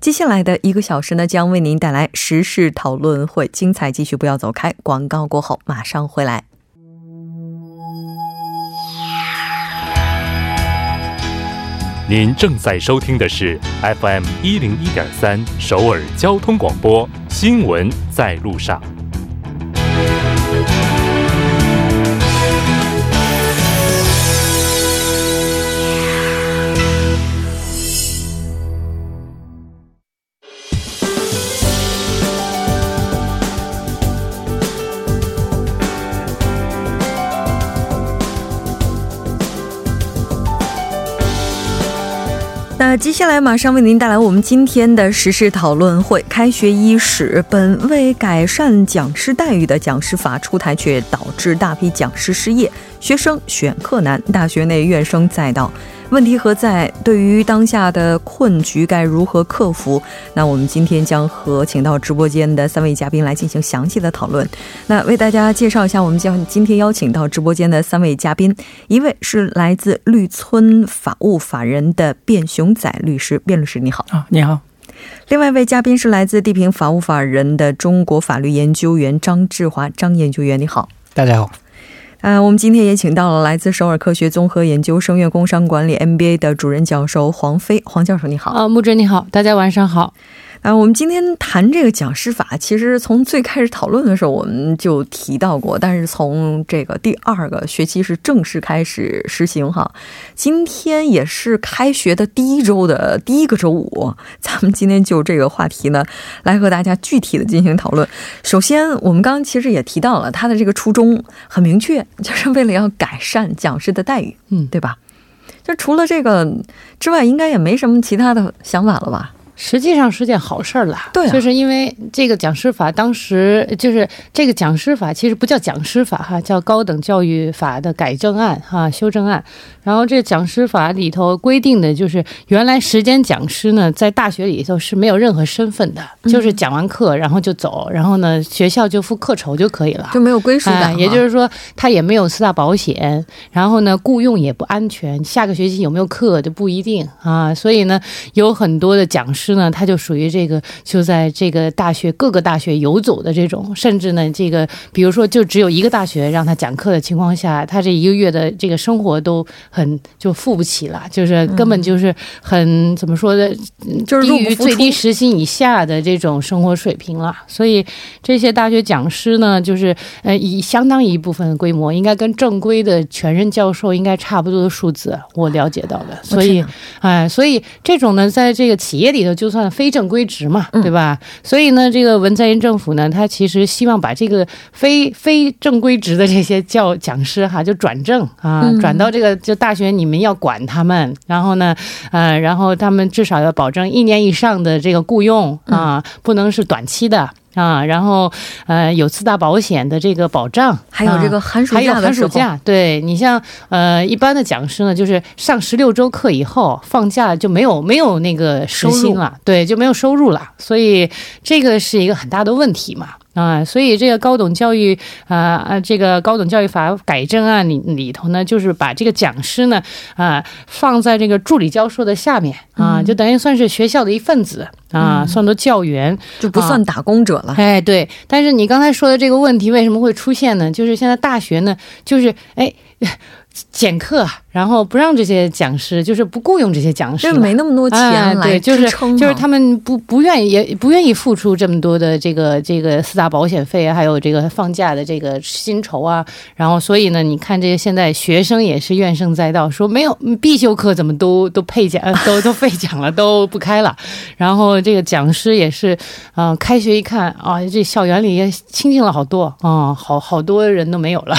接下来的一个小时呢，将为您带来时事讨论会，精彩继续，不要走开。广告过后马上回来。您正在收听的是 FM 101.3 首尔交通广播，新闻在路上。接下来马上为您带来我们今天的时事讨论会。开学伊始，本为改善讲师待遇的讲师法出台，却导致大批讲师失业，学生选课难，大学内怨声载道。问题何在？对于当下的困局该如何克服？那我们今天将和请到直播间的三位嘉宾来进行详细的讨论。那为大家介绍一下，我们将今天邀请到直播间的三位嘉宾，一位是来自绿村法务法人的卞雄载律师，卞律师你好。啊，你好。另外一位嘉宾是来自地平法务法人的中国法律研究员张志华，张研究员你好。大家好。我们今天也请到了来自首尔科学综合研究生院工商管理 MBA 的主任教授黄飞，黄教授你好。木真你好，大家晚上好。我们今天谈这个讲师法，其实从最开始讨论的时候我们就提到过，但是从这个第2个学期是正式开始实行哈。今天也是开学的第一周的第一个周五，咱们今天就这个话题呢，来和大家具体的进行讨论。首先，我们刚刚其实也提到了它的这个初衷很明确，就是为了要改善讲师的待遇，对吧？就除了这个之外，应该也没什么其他的想法了吧？实际上是件好事儿啦，对啊，就是因为这个讲师法，当时就是这个讲师法其实不叫讲师法哈，叫高等教育法的改正案哈，修正案。然后这讲师法里头规定的就是，原来实践讲师呢，在大学里头是没有任何身份的，就是讲完课然后就走，然后呢学校就付课酬就可以了，就没有归属感，也就是说他也没有四大保险，然后呢雇用也不安全，下个学期有没有课就不一定啊，所以呢有很多的讲师呢，他就属于这个就在这个大学各个大学游走的这种，甚至呢这个比如说就只有一个大学让他讲课的情况下，他这一个月的这个生活都很就付不起了，就是根本就是很怎么说的，就是低于最低时薪以下的这种生活水平了。所以这些大学讲师呢，就是以相当一部分规模，应该跟正规的全任教授应该差不多的数字，我了解到的。所以所以这种呢，在这个企业里头，就算非正规职嘛，对吧？所以呢，这个文在寅政府呢，他其实希望把这个非正规职的这些讲师哈，就转正啊，转到这个就大学，你们要管他们，然后呢，然后他们至少要保证1年以上的这个雇用啊，不能是短期的。啊，然后有四大保险的这个保障，还有这个寒暑假的时候，对，你像一般的讲师呢，就是上16周课以后放假就没有那个时薪了，对，就没有收入了，所以这个是一个很大的问题嘛。啊，所以这个高等教育这个高等教育法改正案里头呢，就是把这个讲师呢放在这个助理教授的下面啊，就等于算是学校的一份子啊，算作教员，就不算打工者了。哎，对。但是你刚才说的这个问题为什么会出现呢？就是现在大学呢，就是减课，然后不让这些讲师，就是不雇佣这些讲师，没那么多钱来对，就是他们不愿意付出这么多的这个四大保险费啊，还有这个放假的这个薪酬啊，然后所以呢，你看这个现在学生也是怨声载道，说没有必修课怎么都配讲，都废讲了，都不开了。然后这个讲师也是开学一看啊，这校园里也清静了好多啊，好多人都没有了，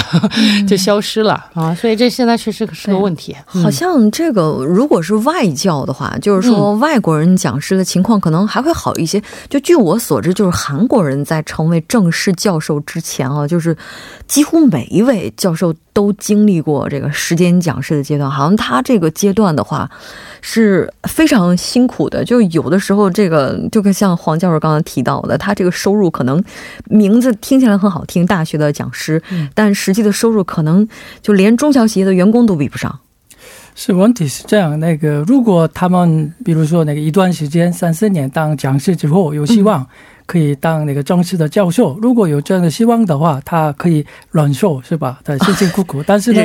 就消失了啊，所以这现在确实是个问题。这个问题好像这个如果是外教的话，就是说外国人讲师的情况可能还会好一些，就据我所知，就是韩国人在成为正式教授之前啊，就是几乎每一位教授 都经历过这个时间讲师的阶段，好像他这个阶段的话是非常辛苦的，就有的时候这个就像黄教授刚刚提到的，他这个收入可能名字听起来很好听，大学的讲师，但实际的收入可能就连中小企业的员工都比不上。 是问题是这样，如果他们比如说一段时间三四年当讲师之后有希望可以当那个正式的教授，如果有这样的希望的话，他可以转授是吧？辛辛苦苦，但是呢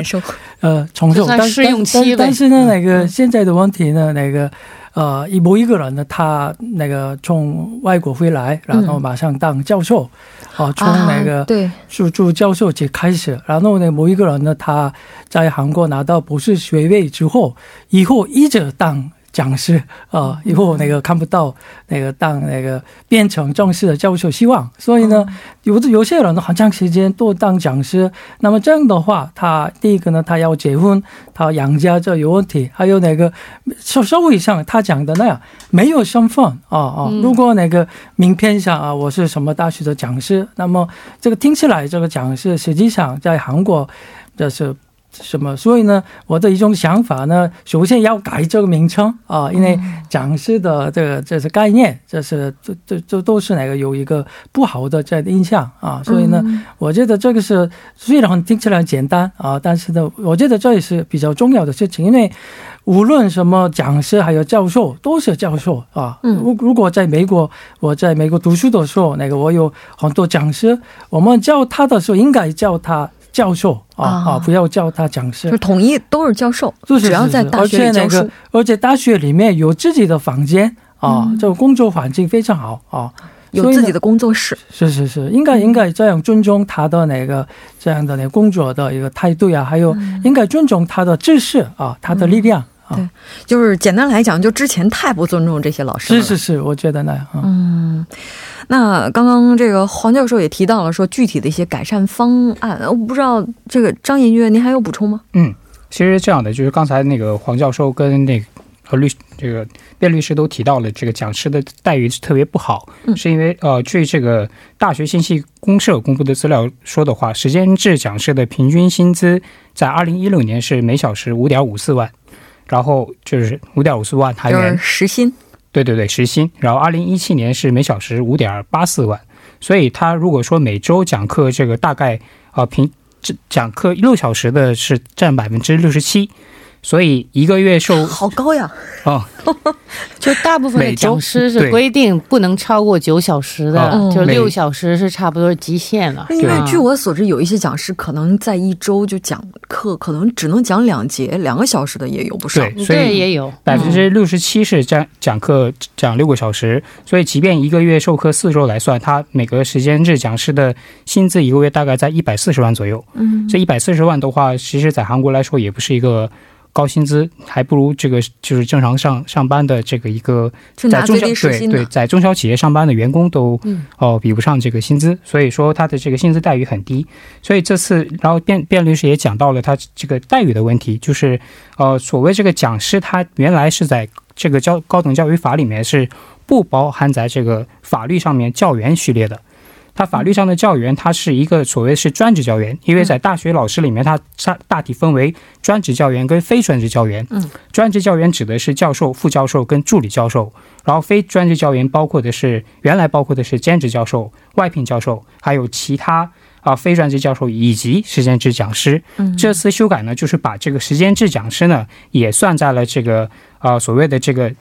从外国回来然后马上当教授，从那个助教授节开始，然后某一个人呢他那个从外国回来然后马上当教授，成那个就是助教授节开始，然后某一个人呢他在韩国拿到博士学位之后，以后一直当 讲师以后那个看不到那个当那个变成正式的教授希望，所以有些人好像时间都当讲师，那么这样的话他第一个呢他要结婚，他养家这有问题，还有那个社会上他讲的那样没有身份，如果那个名片上啊我是什么大学的讲师，那么这个听起来这个讲师实际上在韩国就是 什么，所以呢我的一种想法呢，首先要改这个名称啊，因为讲师的这个概念这是都是那个有一个不好的这个印象啊，所以呢我觉得这个是虽然听起来简单啊，但是呢我觉得这也是比较重要的事情，因为无论什么讲师还有教授都是教授啊，如果在美国我在美国读书的时候，那个我有很多讲师，我们叫他的时候应该叫他 教授啊，不要叫他讲师，统一都是教授，主要在大学这个而且大学里面有自己的房间啊，这个工作环境非常好啊，有自己的工作室，是是是，应该这样尊重他的那个这样的工作的一个态度呀，还有应该尊重他的知识啊，他的力量。 对，就是简单来讲，就之前太不尊重这些老师，是是是，我觉得呢，那刚刚这个黄教授也提到了说具体的一些改善方案，我不知道这个张研院您还有补充吗？嗯，其实是这样的，就是刚才那个黄教授跟那个辩律师都提到了这个讲师的待遇特别不好，是因为据这个大学信息公社公布的资料说的话，时间制讲师的平均薪资在 2016年是每小时5.54万， 然后就是5.54万韩元， 就是时薪， 对对对时薪， 然后 2017年 是每小时 5.84万， 所以他如果说每周讲课这个大概讲课6小时的是占 67%， 所以一个月授好高呀，就大部分讲师是规定不能超过9小时的，就6小时是差不多极限了。因为据我所知有一些讲师可能在一周就讲课可能只能讲2节2个小时的也有， 不少，对也有，17%是讲课讲6个小时， 所以即便一个月授课4周来算，他每个时间制讲师的 薪资一个月大概在 140万 左右。 这140万的话其实在韩国来说也不是一个 高薪资还不如这个正常上班的这个一个在中小企业上班的员工都比不上这个薪资，所以说他的这个薪资待遇很低。所以这次然后辩律师也讲到了他这个待遇的问题，就是所谓这个讲师他原来是在这个高等教育法里面是不包含在这个法律上面教员序列的， 他法律上的教员他是一个所谓是专职教员，因为在大学老师里面他大体分为专职教员跟非专职教员，专职教员指的是教授、副教授跟助理教授，然后非专职教员包括的是原来包括的是兼职教授、外聘教授还有其他非专职教授以及时间制讲师，这次修改呢就是把这个时间制讲师呢也算在了这个所谓的这个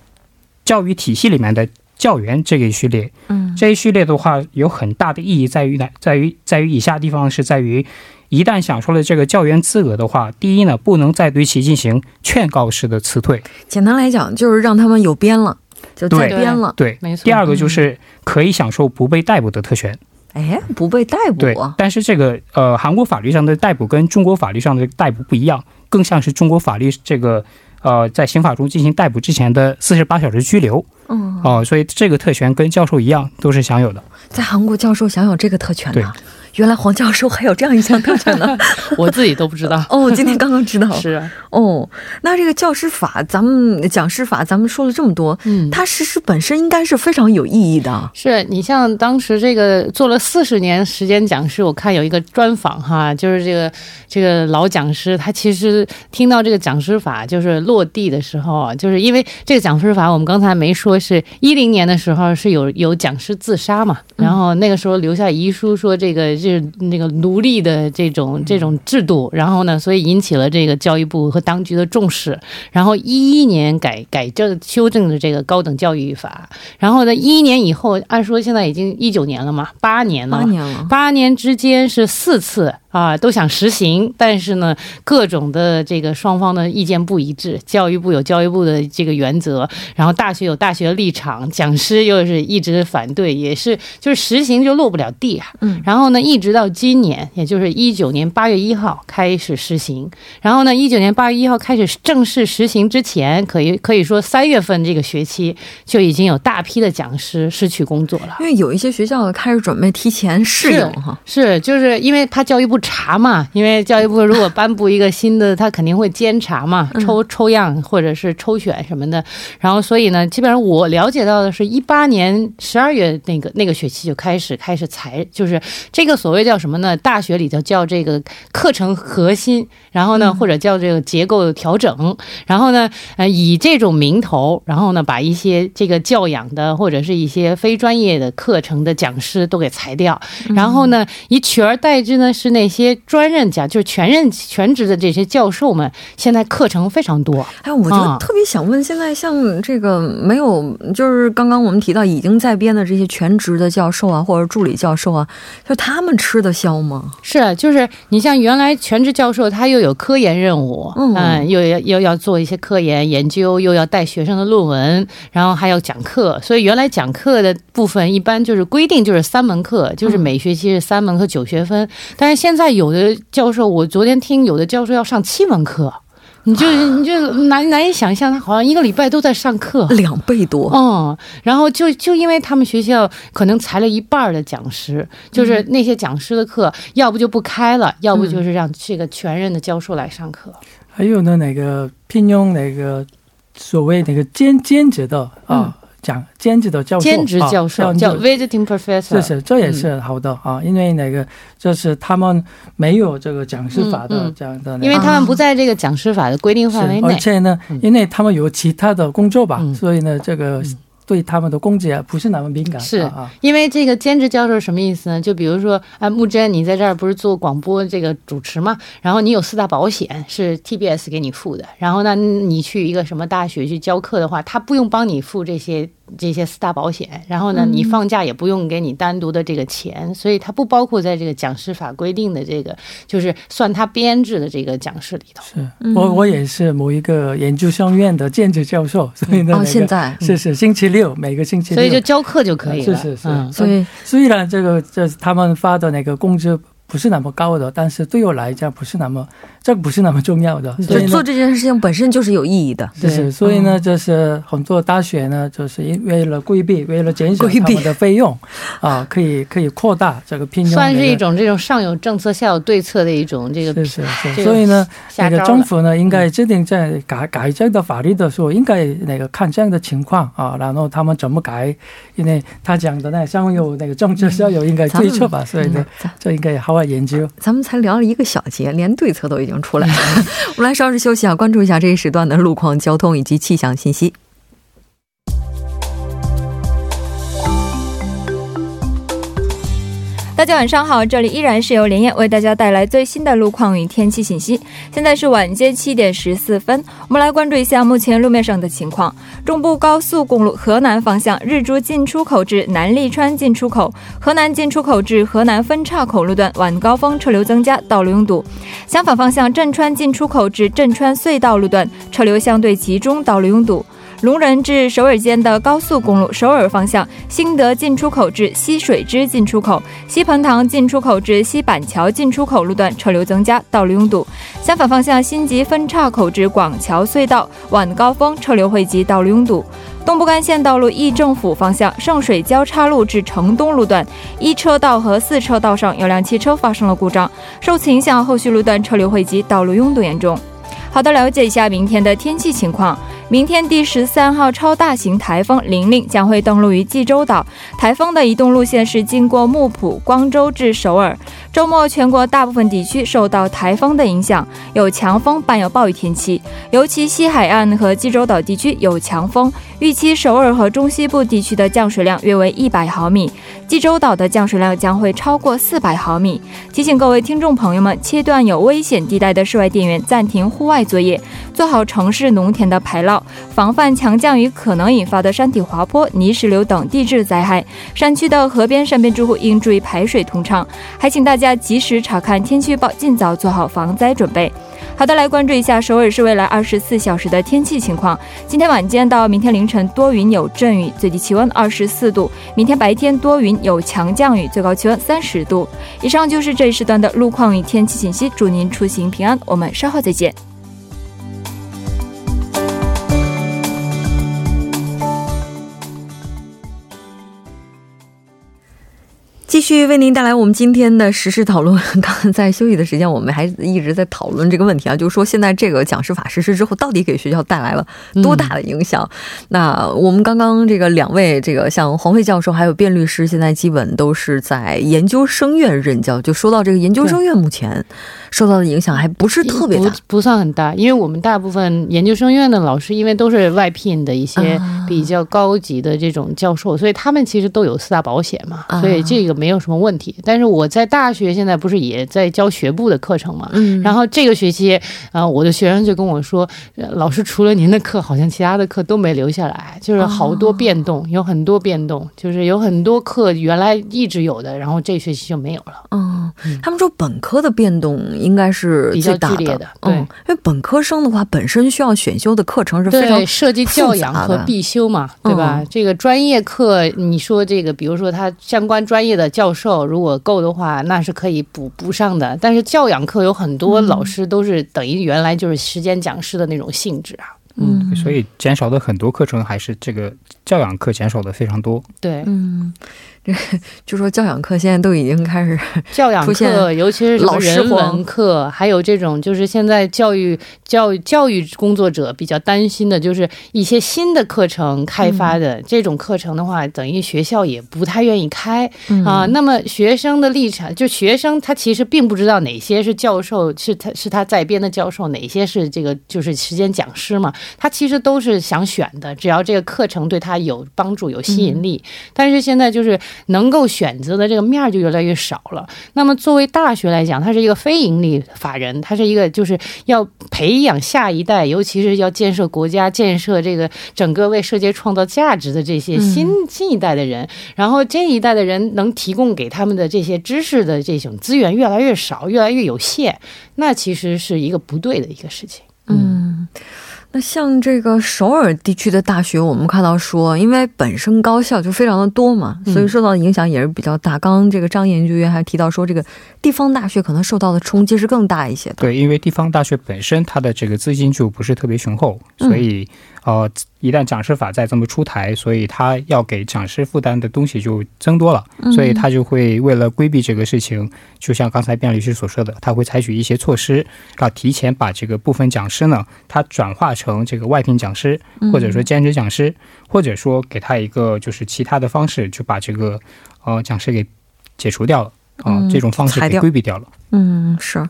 教育体系里面的 教员这个序列。这一序列的话有很大的意义在于在于在于以下地方是在于，一旦享受了这个教员资格的话，第一呢不能再对其进行劝告式的辞退，简单来讲就是让他们有编了，就编了，对，第二个就是可以享受不被逮捕的特权。 不被逮捕啊，但是这个韩国法律上的逮捕跟中国法律上的逮捕不一样，更像是中国法律这个 在刑法中进行逮捕之前的 48小时拘留， 所以这个特权跟教授一样都是享有的。在韩国教授享有这个特权呢，原来黄教授还有这样一项调查呢，我自己都不知道。哦，今天刚刚知道。是，你像当时这个做了40年时间讲师，我看有一个专访哈，就是这个劳讲师他其实听到这个讲师法，咱们讲师法咱们说了这么多，他是本身应该是非常有意义的。是，你像当时这个做了40年时间讲师，我看有一个专访哈，就是这个劳讲师他其实听到这个讲师法就是落地的时候，就是因为这个讲师法我们刚才没说是10年的时候是有讲师自杀嘛，然后那个时候留下遗书说这个奴隶的这种制度，然后呢所以引起了这个教育部和当局的重视，然后一一年改正修正的这个高等教育法，然后呢一一年以后按说现在已经19年了嘛，8年了，8年之间是4次啊都想实行，但是呢各种的这个双方的意见不一致， 教育部有教育部的这个原则，然后大学有大学立场，讲师又是一直反对，也是就是实行就落不了地啊。然后呢一直到今年，也就是19年8月1号开始实行，然后呢19年8月1号开始正式实行之前可以说3月份这个学期就已经有大批的讲师失去工作了，因为有一些学校开始准备提前试用哈。是，就是因为他教育部查嘛， 教育部查嘛，因为教育部如果颁布一个新的，他肯定会监察嘛，抽样或者是抽样，或者是抽样什么的。然后所以呢基本上我了解到的是18年12月那个学期就开始裁，就是这个所谓叫什么呢，大学里头叫这个课程核心，然后呢或者叫这个结构调整，然后呢以这种名头，然后呢把一些这个教养的或者是一些非专业的课程的讲师都给裁掉，然后呢以取而代之呢是那些专任讲，就是全任全职的这些教授们，现在课程非常多。哎，我觉得特别想问，现在像这个没有就是刚刚我们提到已经在编的这些全职的教授啊，或者助理教授啊，就他们吃得消吗？是啊，就是你像原来全职教授他又有科研任务，又要做一些科研研究，又要带学生的论文，然后还有讲课，所以原来讲课的部分一般就是规定就是3门课，就是每学期是3门课9学分，但是现在有的教授我昨天听有的教授要上7门课，你就你就难以想象他好像一个礼拜都在上课，2倍多。 然后就因为他们学校可能裁了一半的讲师，就是那些讲师的课要不就不开了，要不就是让这个全任的教授来上课。还有呢那个聘用那个所谓那个兼职的啊， 讲兼职的教授叫 visiting professor， 这也是好的啊，因为那个就是他们没有这个讲师法的这样的，因为他们不在这个讲师法的规定范围内，而且呢因为他们有其他的工作吧，所以呢这个 对他们的攻击啊不是那么敏感。是因为这个兼职教授什么意思呢？就比如说木真你在这儿不是做广播这个主持嘛，然后你有四大保险是 TBS 给你付的，然后呢你去一个什么大学去教课的话，他不用帮你付这些 这些四大保险，然后呢你放假也不用给你单独的这个钱，所以他不包括在这个讲师法规定的这个就是算他编制的这个讲师里头。我也是某一个研究生院的兼职教授，所以呢现在是是星期六每个星期，所以就教课就可以了。所以虽然这个他们发的那个工资 不是那么高的，但是对我来讲不是那么重要的，所以做这件事情本身就是有意义的。所以呢就是很多大学呢就是为了规避为了减少他们的费用啊，可以扩大这个聘用，算是一种上有政策下有对策的一种这个所以呢这个政府呢应该制定在改改这个法律的时候应该那个看这样的情况啊，然后他们怎么改，因为他讲的那商有那个政策下有应该对策吧，所以呢这应该好好研究。 咱们才聊了一个小节，连对策都已经出来了。我们来稍事休息啊，关注一下这一时段的路况、交通以及气象信息。 大家晚上好，这里依然是由连燕为大家带来最新的路况与天气信息。现在是晚间7点14分，我们来关注一下目前路面上的情况。中部高速公路河南方向日出进出口至南利川进出口，河南进出口至河南分岔口路段晚高峰车流增加，到刘永堵。相反方向镇川进出口至镇川隧道路段车流相对集中到刘永堵。 龙仁至首尔间的高速公路首尔方向，兴德进出口至西水支进出口，西盆塘进出口至西板桥进出口路段车流增加，到刘永堵。相反方向新吉分岔口至广桥隧道晚高峰车流汇集到刘永堵。东不干线道路一政府方向圣水交叉路至城东路段一车道和四车道上有辆汽车发生了故障，受此影响后续路段车流汇集，道路拥堵严重。好的，了解一下明天的天气情况。明天第13号超大型台风玲玲将会登陆于济州岛，台风的移动路线是经过木浦、光州至首尔。周末全国大部分地区受到台风的影响，有强风伴有暴雨天气，尤其西海岸和济州岛地区有强风，预期首尔和中西部地区的降水量约为100毫米，济州岛的降水量将会超过400毫米。提醒各位听众朋友们，切断有危险地带的室外电源，暂停户外作业，做好城市农田的排涝，防范强降雨可能引发的山体滑坡、泥石流等地质灾害。山区的河边、山边住户应注意排水通畅，还请大家及时查看天气预报，尽早做好防灾准备。好的，来关注一下首尔市未来24小时的天气情况。今天晚间到明天凌晨多云有阵雨，最低气温24度；明天白天多云有强降雨，最高气温30度。以上就是这一时段的路况与天气信息，祝您出行平安，我们稍后再见。继续为您带来我们今天的时事讨论。刚才在休息的时间，我们还一直在讨论这个问题啊，就是说现在这个讲师法实施之后，到底给学校带来了多大的影响？那我们刚刚这个两位，这个像黄慧教授还有卞律师，现在基本都是在研究生院任教。就说到这个研究生院目前受到的影响还不是特别大，不算很大，因为我们大部分研究生院的老师，因为都是外聘的一些比较高级的这种教授，所以他们其实都有四大保险嘛，所以这个没有什么问题。但是我在大学现在不是也在教学部的课程嘛，然后这个学期我的学生就跟我说，老师除了您的课，好像其他的课都没留下来，就是好多变动，有很多变动，就是有很多课原来一直有的，然后这学期就没有了。他们说本科的变动应该是最大的，比较剧烈的，对，因为本科生的话本身需要选修的课程是非常复杂的，对，涉及教养和必修嘛，对吧？这个专业课，你说这个，比如说他相关专业的教授如果够的话，那是可以补上的。但是教养课有很多老师都是等于原来就是实践讲师的那种性质啊，所以减少的很多课程还是这个教养课减少的非常多。对，就说教养课现在都已经开始，教养课尤其是老人文课，还有这种就是现在教育工作者比较担心的就是一些新的课程开发的，这种课程的话等于学校也不太愿意开那么学生的立场，就学生他其实并不知道哪些是教授，是他在编的教授，哪些是这个就是实践讲师嘛，他其实都是想选的，只要这个课程对他有帮助有吸引力，但是现在就是能够选择的这个面就越来越少了。那么作为大学来讲，它是一个非盈利法人，它是一个就是要培养下一代，尤其是要建设国家，建设这个整个为世界创造价值的这些新一代的人，然后这一代的人能提供给他们的这些知识的这种资源越来越少，越来越有限，那其实是一个不对的一个事情。那像这个首尔地区的大学，我们看到说因为本身高校就非常的多嘛，所以受到的影响也是比较大。刚刚这个张研究员还提到说，这个地方大学可能受到的冲击是更大一些的。对，因为地方大学本身它的这个资金就不是特别雄厚，所以一旦讲师法再这么出台，所以他要给讲师负担的东西就增多了，所以他就会为了规避这个事情，就像刚才卞律师所说的，他会采取一些措施，然后提前把这个部分讲师呢，他转化成这个外聘讲师，或者说兼职讲师，或者说给他一个就是其他的方式，就把这个讲师给解除掉了这种方式给规避掉了。是。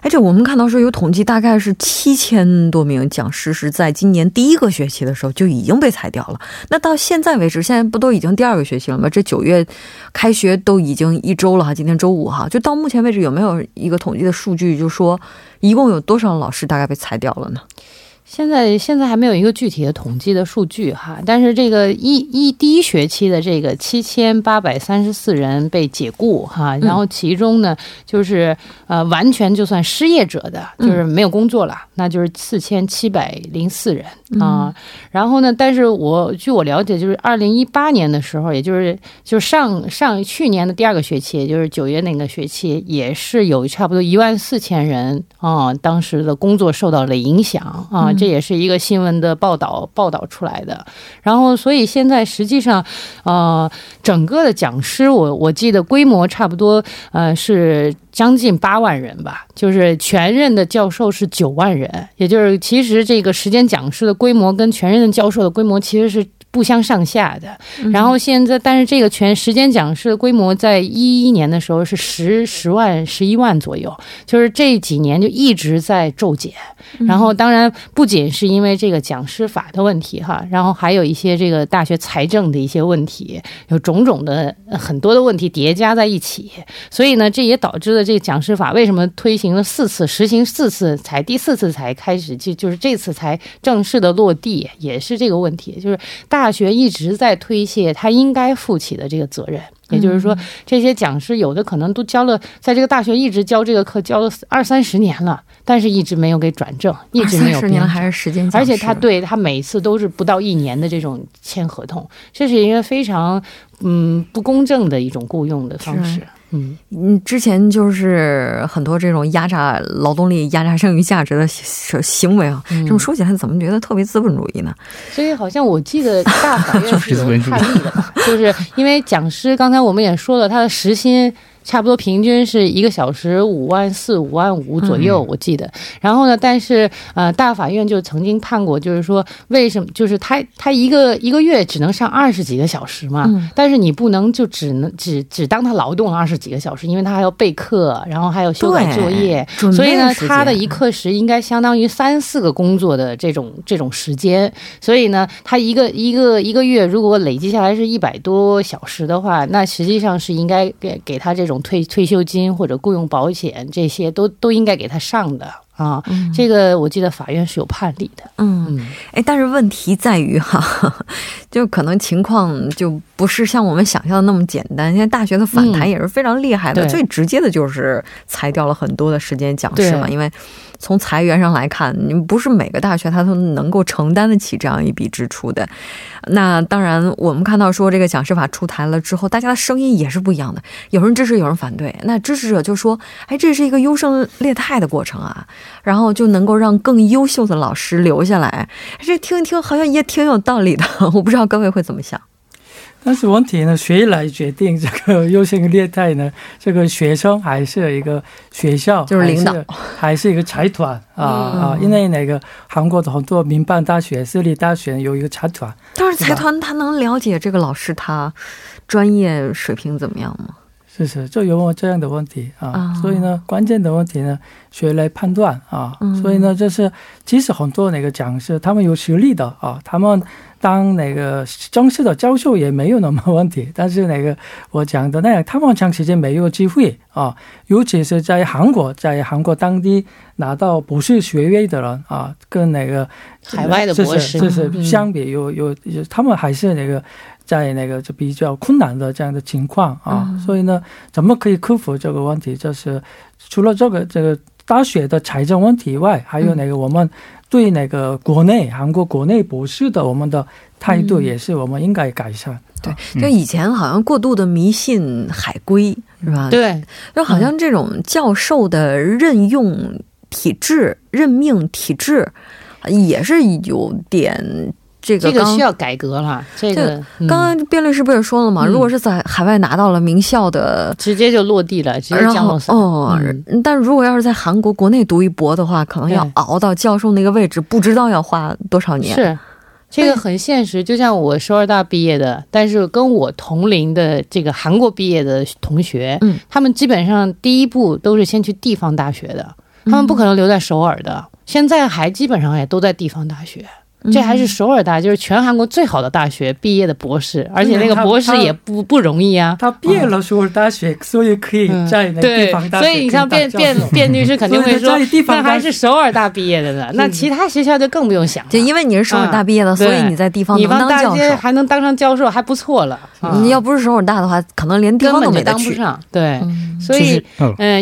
哎，这我们看到说有统计，大概是7000多名讲师是在今年第一个学期的时候就已经被裁掉了。那到现在为止，现在不都已经第二个学期了吗？这9月开学都已经1周了哈，今天周5哈，就到目前为止有没有一个统计的数据，就说一共有多少老师大概被裁掉了呢？现在还没有一个具体的统计的数据哈，但是这个第一学期的这个7834人被解雇哈，然后其中呢就是完全就算失业者的，就是没有工作了，那就是4704人啊。然后呢，但是据我了解，就是2018年的时候，也就是去年的第二个学期，也就是9月那个学期，也是有差不多14000人啊，当时的工作受到了影响啊。这也是一个新闻的报道出来的。然后所以现在实际上整个的讲师我记得规模差不多是将近8万人吧，就是全任的教授是9万人，也就是其实这个实践讲师的规模跟全任的教授的规模其实是不相上下的。然后现在但是这个全实践讲师的规模在2011年的时候是10万11万左右，就是这几年就一直在骤减。然后当然不仅是因为这个讲师法的问题哈，然后还有一些这个大学财政的一些问题，有种种的很多的问题叠加在一起，所以呢这也导致了这个讲师法为什么推行了4次，实行4次才第4次才开始就是这次才正式的落地，也是这个问题，就是大学一直在推卸他应该负起的这个责任。也就是说这些讲师有的可能都教了在这个大学一直教这个课教了20-30年了，但是一直没有给转正，一直没有20-30年还是时间讲师，而且他每次都是不到1年的这种签合同，这是一个非常不公正的一种雇佣的方式。之前就是很多这种压榨劳动力、压榨剩余价值的行为啊，这么说起来怎么觉得特别资本主义呢？所以好像我记得大法院是有判例的吧，就是因为讲师刚才我们也说了，他的时薪差不多平均是1个小时5万4、5万5左右，我记得。然后呢，但是大法院就曾经判过，就是说为什么就是他一个月只能上20几个小时嘛，但是你不能就只当他劳动了20几个小时，因为他还要备课，然后还有修改作业，所以呢，他的一课时应该相当于3-4个工作的这种时间。所以呢，他一个月如果累积下来是100多小时的话，那实际上是应该给他这种退休金或者雇佣保险，这些都应该给他上的啊。这个我记得法院是有判例的。但是问题在于就可能情况就不是像我们想象的那么简单。现在大学的反弹也是非常厉害的，最直接的就是裁掉了很多的时间讲师嘛，因为从裁员上来看，不是每个大学它都能够承担得起这样一笔支出的。那当然我们看到说这个讲师法出台了之后，大家的声音也是不一样的，有人支持有人反对。那支持者就说这是一个优胜劣汰的过程啊，然后就能够让更优秀的老师留下来。这听一听好像也挺有道理的，我不知道各位会怎么想。但是问题呢，谁来决定这个优胜劣汰呢？这个学生还是一个学校，就是领导，还是一个财团啊？因为那个韩国的很多民办大学、私立大学有一个财团，但是财团他能了解这个老师他专业水平怎么样吗？是，就有这样的问题啊。所以呢，关键的问题呢，谁来判断啊？所以呢，就是即使很多那个讲师他们有实力的啊，他们当那个正式的教授也没有那么问题，但是那个我讲的那样，他们长时间没有机会啊，尤其是在韩国当地拿到博士学位的人啊，跟那个海外的博士就是相比有他们还是那个在那个就比较困难的这样的情况啊，所以呢，怎么可以克服这个问题？就是除了这个大学的财政问题以外，还有那个我们对那个韩国国内博士的我们的态度也是我们应该改善。对，就以前好像过度的迷信海归是吧？对，就好像这种教授的任用体制、任命体制也是有点。这个需要改革了。刚刚卞律师不也说了吗？如果是在海外拿到了名校的，直接就落地了，直接降落伞。但如果要是在韩国国内读一博的话，可能要熬到教授那个位置，不知道要花多少年。是。这个很现实，就像我首尔大毕业的，但是跟我同龄的这个韩国毕业的同学，他们基本上第一步都是先去地方大学的，他们不可能留在首尔的。现在还基本上也都在地方大学。这还是首尔大，就是全韩国最好的大学毕业的博士，而且那个博士也不容易啊。他毕业了首尔大学，所以可以在那地方大学。对，所以你像卞律师肯定会说，那还是首尔大毕业的呢，那其他学校就更不用想了。就因为你是首尔大毕业的，所以你在地方能当教授，还能当上教授，还不错了。你要不是首尔大的话，可能连地方都没得去。对，所以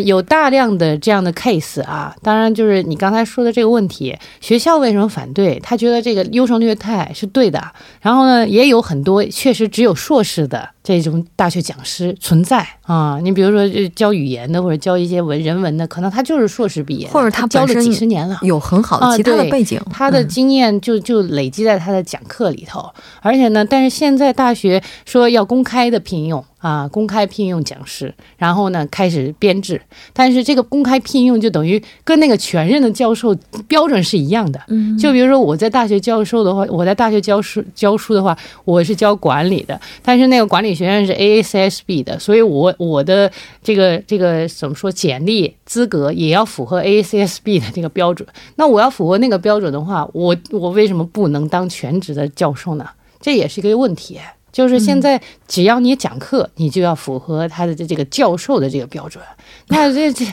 有大量的这样的 case 啊。当然，就是你刚才说的这个问题，学校为什么反对？他觉得这个优胜劣汰是对的，然后呢，也有很多确实只有硕士的这种大学讲师存在啊，你比如说教语言的或者教一些人文的，可能他就是硕士毕业，或者他教了几十年了，有很好的其他的背景，他的经验就累积在他的讲课里头。而且呢，但是现在大学说要公开的聘用啊，公开聘用讲师，然后呢开始编制，但是这个公开聘用就等于跟那个全任的教授标准是一样的。嗯，就比如说我在大学教书的话，我是教管理的，但是那个管理学院是 AACSB 的，所以我的这个怎么说，简历资格也要符合 AACSB 的这个标准。那我要符合那个标准的话，我为什么不能当全职的教授呢？这也是一个问题。就是现在只要你讲课，你就要符合他的这个教授的这个标准。那这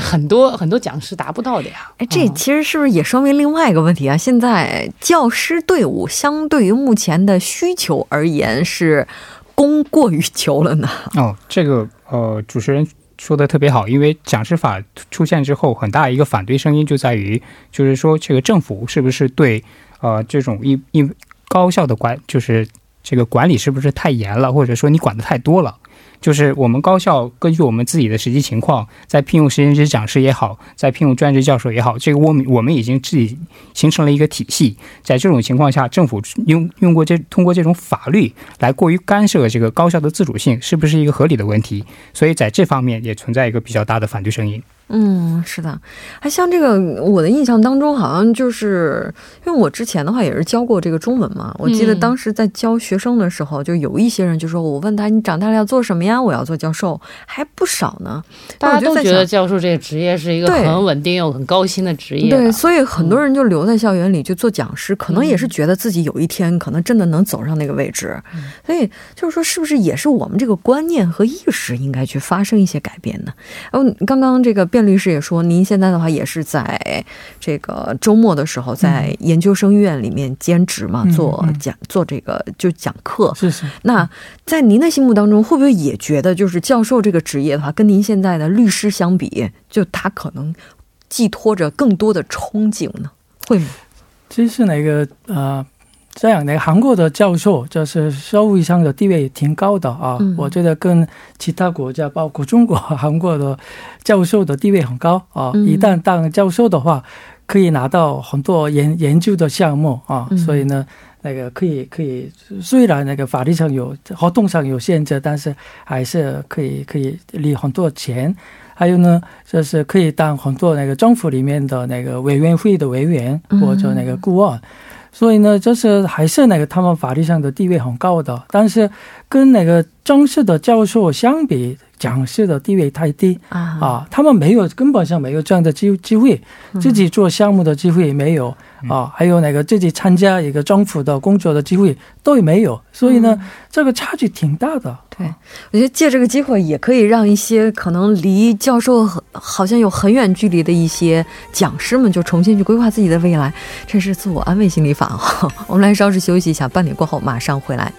很多讲师达不到的呀。哎，这其实是不是也说明另外一个问题啊？现在教师队伍相对于目前的需求而言是供过于求了呢？哦，这个主持人说的特别好，因为讲师法出现之后，很大一个反对声音就在于，就是说这个政府是不是对这种一高校的管就是。这个管理是不是太严了，或者说你管得太多了？就是我们高校根据我们自己的实际情况，在聘用实习讲师也好，在聘用专职教授也好，这个我们已经自己形成了一个体系。在这种情况下，政府通过这种法律来过于干涉这个高校的自主性，是不是一个合理的问题？所以在这方面也存在一个比较大的反对声音。嗯，是的。还像这个，我的印象当中好像就是，因为我之前的话也是教过这个中文嘛，我记得当时在教学生的时候，就有一些人就说，我问他你长大了要做什么呀？我要做教授，还不少呢。大家都觉得教授这个职业是一个很稳定又很高薪的职业。对，所以很多人就留在校园里就做讲师，可能也是觉得自己有一天可能真的能走上那个位置。所以就是说，是不是也是我们这个观念和意识应该去发生一些改变呢？刚刚这个卞律师也说，您现在的话也是在这个周末的时候在研究生院里面兼职嘛，做这个就讲课。是是。那在您的心目当中，会不会也觉得就是教授这个职业的话，跟您现在的律师相比，就他可能寄托着更多的憧憬呢？会吗？其实那个这样的韩国的教授就是社会上的地位也挺高的啊，我觉得跟其他国家包括中国韩国的教授的地位很高啊，一旦当教授的话可以拿到很多研究的项目啊，所以呢那个可以虽然那个法律上有合同上有限制，但是还是可以领很多钱。还有呢，就是可以当很多那个政府里面的那个委员会的委员或者那个顾问。所以呢，就是还是那个他们法律上的地位很高的，但是跟那个正式的教授相比，讲师的地位太低啊，他们根本上没有这样的机会，自己做项目的机会也没有啊，还有那个自己参加一个政府的工作的机会都没有，所以呢，这个差距挺大的。对，我觉得借这个机会也可以让一些可能离教授好像有很远距离的一些讲师们，就重新去规划自己的未来，这是自我安慰心理法哦。我们来稍事休息一下，半点过后马上回来。